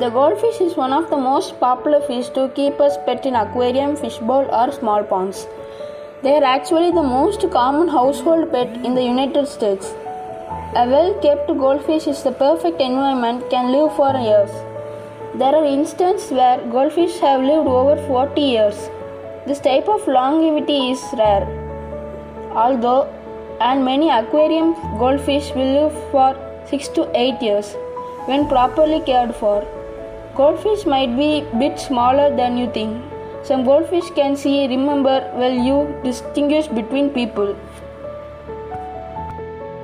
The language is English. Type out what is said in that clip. The goldfish is one of the most popular fish to keep as pet in aquarium, fishbowl or small ponds. They are actually the most common household pet in the United States. A well-kept goldfish is the perfect environment, can live for years. There are instances where goldfish have lived over 40 years. This type of longevity is rare, and many aquarium goldfish will live for 6 to 8 years when properly cared for. Goldfish might be a bit smaller than you think. Some goldfish can see, remember, well, you distinguish between people.